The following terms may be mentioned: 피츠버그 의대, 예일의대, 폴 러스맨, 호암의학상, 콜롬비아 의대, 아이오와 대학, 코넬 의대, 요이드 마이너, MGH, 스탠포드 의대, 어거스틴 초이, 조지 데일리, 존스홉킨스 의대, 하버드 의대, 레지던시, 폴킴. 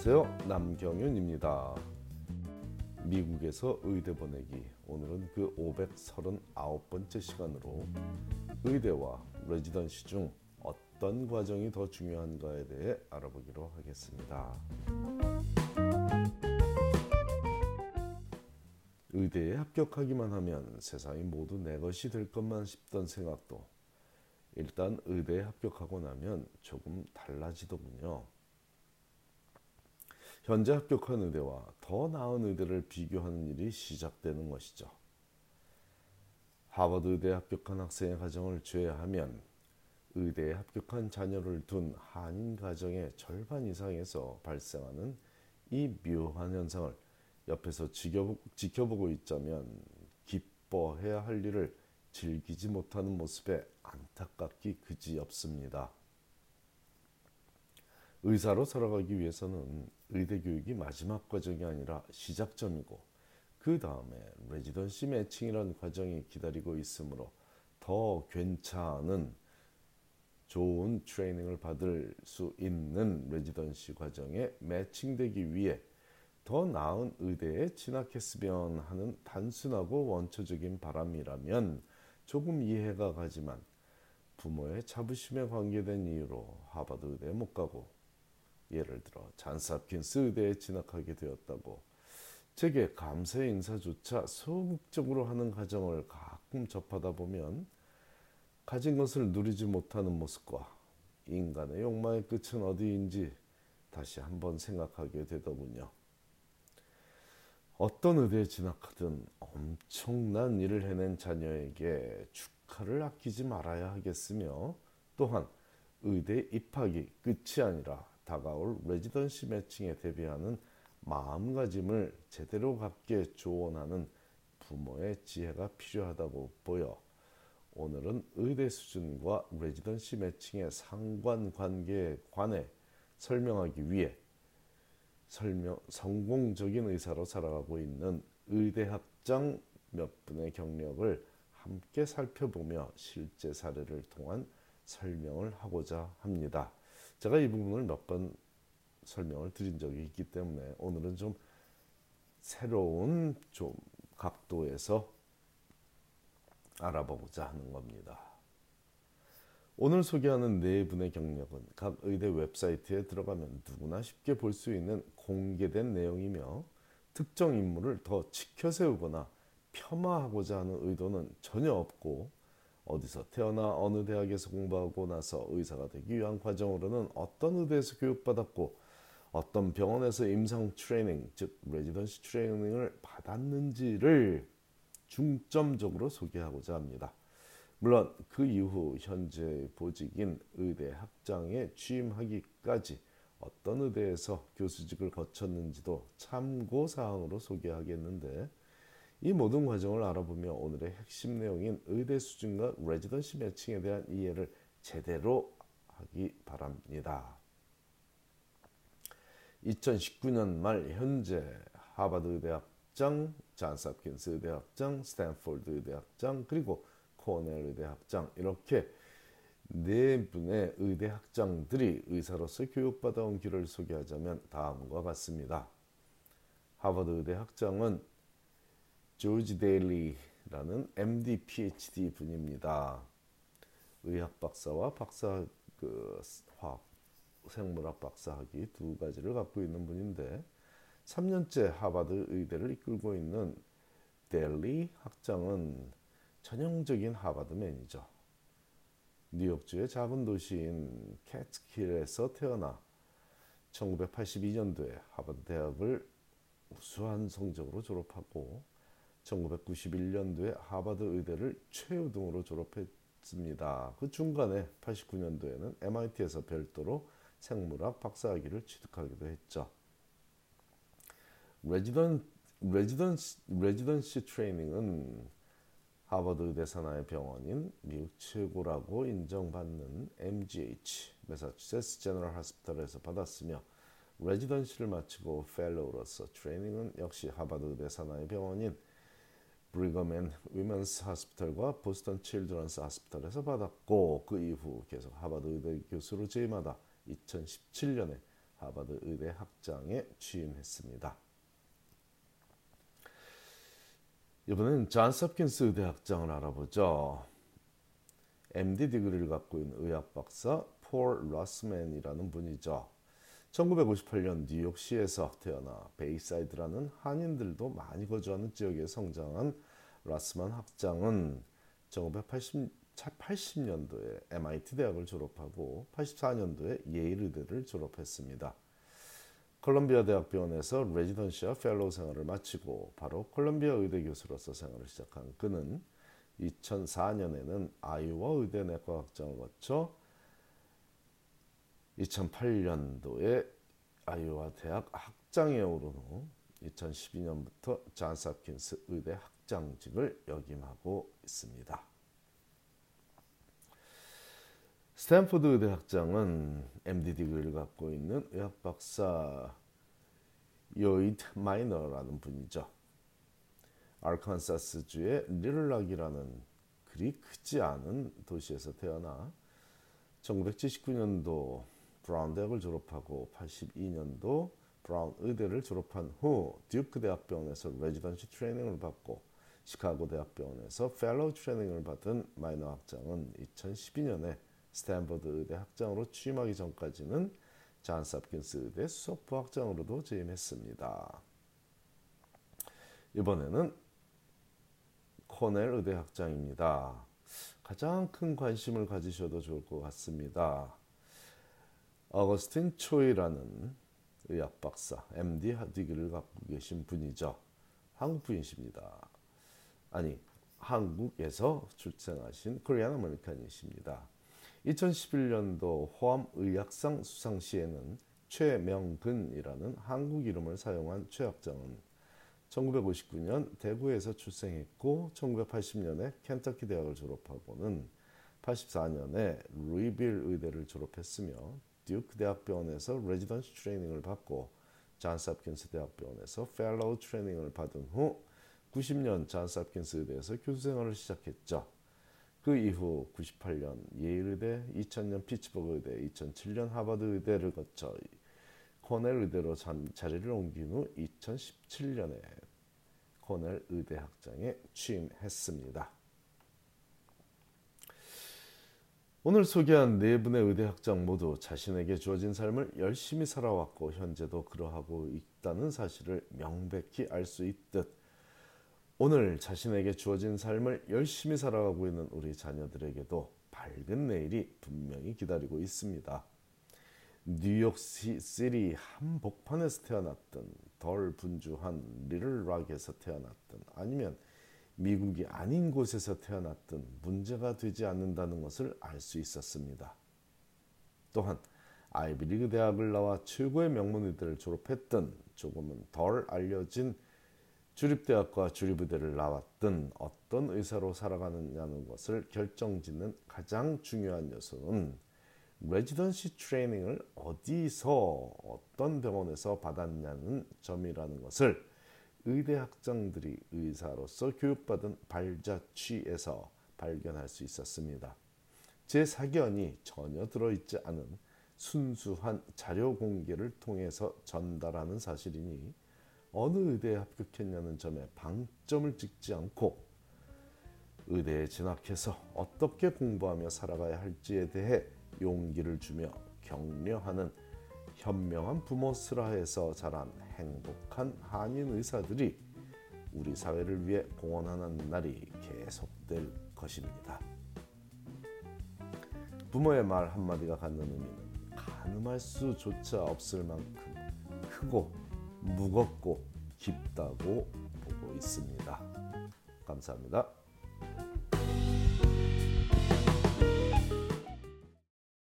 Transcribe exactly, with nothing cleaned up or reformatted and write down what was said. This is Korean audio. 안녕하세요, 남경윤입니다. 미국에서 의대 보내기, 오늘은 그 오백삼십구 번째 시간으로 의대와 레지던시 중 어떤 과정이 더 중요한가에 대해 알아보기로 하겠습니다. 의대에 합격하기만 하면 세상이 모두 내 것이 될 것만 싶던 생각도 일단 의대에 합격하고 나면 조금 달라지더군요. 현재 합격한 의대와 더 나은 의대를 비교하는 일이 시작되는 것이죠. 하버드 의대에 합격한 학생의 가정을 제외하면 의대에 합격한 자녀를 둔 한인 가정의 절반 이상에서 발생하는 이 묘한 현상을 옆에서 지켜보고 있자면 기뻐해야 할 일을 즐기지 못하는 모습에 안타깝기 그지없습니다. 의사로 살아가기 위해서는 의대 교육이 마지막 과정이 아니라 시작점이고 그 다음에 레지던시 매칭이라는 과정이 기다리고 있으므로 더 괜찮은 좋은 트레이닝을 받을 수 있는 레지던시 과정에 매칭되기 위해 더 나은 의대에 진학했으면 하는 단순하고 원초적인 바람이라면 조금 이해가 가지만 부모의 자부심에 관계된 이유로 하버드 의대에 못 가고 예를 들어 존스홉킨스 의대에 진학하게 되었다고 제게 감사의 인사조차 소극적으로 하는 가정을 가끔 접하다 보면 가진 것을 누리지 못하는 모습과 인간의 욕망의 끝은 어디인지 다시 한번 생각하게 되더군요. 어떤 의대에 진학하든 엄청난 일을 해낸 자녀에게 축하를 아끼지 말아야 하겠으며 또한 의대 입학이 끝이 아니라 다가올 레지던시 매칭에 대비하는 마음가짐을 제대로 갖게 조언하는 부모의 지혜가 필요하다고 보여 오늘은 의대 수준과 레지던시 매칭의 상관관계에 관해 설명하기 위해 설명, 성공적인 의사로 살아가고 있는 의대학장 몇 분의 경력을 함께 살펴보며 실제 사례를 통한 설명을 하고자 합니다. 제가 이 부분을 몇 번 설명을 드린 적이 있기 때문에 오늘은 좀 새로운 좀 각도에서 알아보고자 하는 겁니다. 오늘 소개하는 네 분의 경력은 각 의대 웹사이트에 들어가면 누구나 쉽게 볼 수 있는 공개된 내용이며 특정 인물을 더 치켜세우거나 폄하하고자 하는 의도는 전혀 없고 어디서 태어나 어느 대학에서 공부하고 나서 의사가 되기 위한 과정으로는 어떤 의대에서 교육받았고 어떤 병원에서 임상 트레이닝, 즉 레지던시 트레이닝을 받았는지를 중점적으로 소개하고자 합니다. 물론 그 이후 현재 보직인 의대 학장에 취임하기까지 어떤 의대에서 교수직을 거쳤는지도 참고사항으로 소개하겠는데 이 모든 과정을 알아보며 오늘의 핵심 내용인 의대 수준과 레지던시 매칭에 대한 이해를 제대로 하기 바랍니다. 이천십구 년 말 현재 하버드 의대 학장, 존스홉킨스 의대 학장, 스탠포드 의대 학장, 그리고 코넬 의대 학장 이렇게 네 분의 의대 학장들이 의사로서 교육받아온 길을 소개하자면 다음과 같습니다. 하버드 의대 학장은 조지 데일리라는 엠디, 피에이치디 분입니다. 의학 박사와 박사 그 화학 생물학 박사학위 두 가지를 갖고 있는 분인데 삼 년째 하버드 의대를 이끌고 있는 데일리 학장은 전형적인 하버드맨이죠. 뉴욕주의 작은 도시인 캐츠힐에서 태어나 천구백팔십이 년도에 하버드 대학을 우수한 성적으로 졸업하고 천구백구십일 년도에 하버드 의대를 최우등으로 졸업했습니다. 그 중간에 팔십구 년도에는 엠아이티에서 별도로 생물학 박사학위를 취득하기도 했죠. 레지던, 레지던시, 레지던시 트레이닝은 하버드 의대 산하의 병원인 미국 최고라고 인정받는 엠지에이치, 매사추세츠 제너럴 호스피털에서 받았으며 레지던시를 마치고 펠로우로서 트레이닝은 역시 하버드 의대 산하의 병원인 브리검 앤 위먼스 호스피털과 보스턴 칠드런스 호스피털에서 받았고 그 이후 계속 하버드 의대 교수로 재임하다 이천십칠 년에 하버드 의대 학장에 취임했습니다. 이번엔 존스홉킨스 의대 학장을 알아보죠. 엠디 디그리를 갖고 있는 의학 박사 폴 러스맨이라는 분이죠. 천구백오십팔 년 뉴욕시에서 태어나 베이사이드라는 한인들도 많이 거주하는 지역에 성장한 러스맨 학장은 천구백팔십 년도에 엠아이티 대학을 졸업하고 팔십사 년도에 예일의대를 졸업했습니다. 콜롬비아 대학병원에서 레지던시와 펠로우 생활을 마치고 바로 콜롬비아 의대 교수로서 생활을 시작한 그는 이천사 년에는 아이오와 의대 내과학장을 거쳐 이천팔 년도에 아이오와 대학 학장에 오른 후 이천십이 년부터 존스홉킨스 의대 학장직을 역임하고 있습니다. 스탠포드 의대 학장은 엠디 디그리를 갖고 있는 의학 박사 요이드 마이너라는 분이죠. 아르칸사스주의 리를락이라는 그리 크지 않은 도시에서 태어나 천구백칠십구 년도 브라운 대학을 졸업하고 팔십이 년도 브라운 의대를 졸업한 후 듀크 대학병원에서 레지던시 트레이닝을 받고 시카고 대학병원에서 펠로우 트레이닝을 받은 마이너 학장은 이천십이 년에 스탠포드 의대 학장으로 취임하기 전까지는 존스홉킨스 의대 수석부학장으로도 재임했습니다. 이번에는 코넬 의대 학장입니다. 가장 큰 관심을 가지셔도 좋을 것 같습니다. 어거스틴 초이라는 의학 박사, 엠디 디그리를 갖고 계신 분이죠. 한국 분이십니다. 아니, 한국에서 출생하신 코리안 아메리칸이십니다. 이천십일 년도 호암의학상 수상 시에는 최명근이라는 한국 이름을 사용한 최 학장은 천구백오십구 년 대구에서 출생했고 천구백팔십 년에 켄터키 대학을 졸업하고는 팔십사 년에 루이빌 의대를 졸업했으며 듀크 대학병원에서 레지던시 트레이닝을 받고 존스홉킨스 대학병원에서 펠로우 트레이닝을 받은 후 구십 년 존스홉킨스 의대에서 교수 생활을 시작했죠. 그 이후 구십팔 년 예일의대, 이천 년 피츠버그 의대, 이천칠 년 하버드 의대를 거쳐 코넬 의대로 자리를 옮긴 후 이천십칠 년에 코넬 의대 학장에 취임했습니다. 오늘 소개한 네 분의 의대 학장 모두 자신에게 주어진 삶을 열심히 살아왔고 현재도 그러하고 있다는 사실을 명백히 알 수 있듯 오늘 자신에게 주어진 삶을 열심히 살아가고 있는 우리 자녀들에게도 밝은 내일이 분명히 기다리고 있습니다. 뉴욕시티 한복판에서 태어났든 덜 분주한 리틀락에서 태어났든 아니면 미국이 아닌 곳에서 태어났든 문제가 되지 않는다는 것을 알 수 있었습니다. 또한 아이비리그 대학을 나와 최고의 명문의대를 졸업했든 조금은 덜 알려진 주립대학과 주립의대를 나왔든 어떤 의사로 살아가느냐는 것을 결정짓는 가장 중요한 요소는 레지던시 트레이닝을 어디서 어떤 병원에서 받았냐는 점이라는 것을 의대 학장들이 의사로서 교육받은 발자취에서 발견할 수 있었습니다. 제 사견이 전혀 들어있지 않은 순수한 자료 공개를 통해서 전달하는 사실이니 어느 의대에 합격했냐는 점에 방점을 찍지 않고 의대에 진학해서 어떻게 공부하며 살아가야 할지에 대해 용기를 주며 격려하는 현명한 부모스라에서 자란 행복한 한인 의사들이 우리 사회를 위해 공헌하는 날이 계속될 것입니다. 부모의 말 한마디가 갖는 의미는 가늠할 수조차 없을 만큼 크고 무겁고 깊다고 보고 있습니다. 감사합니다.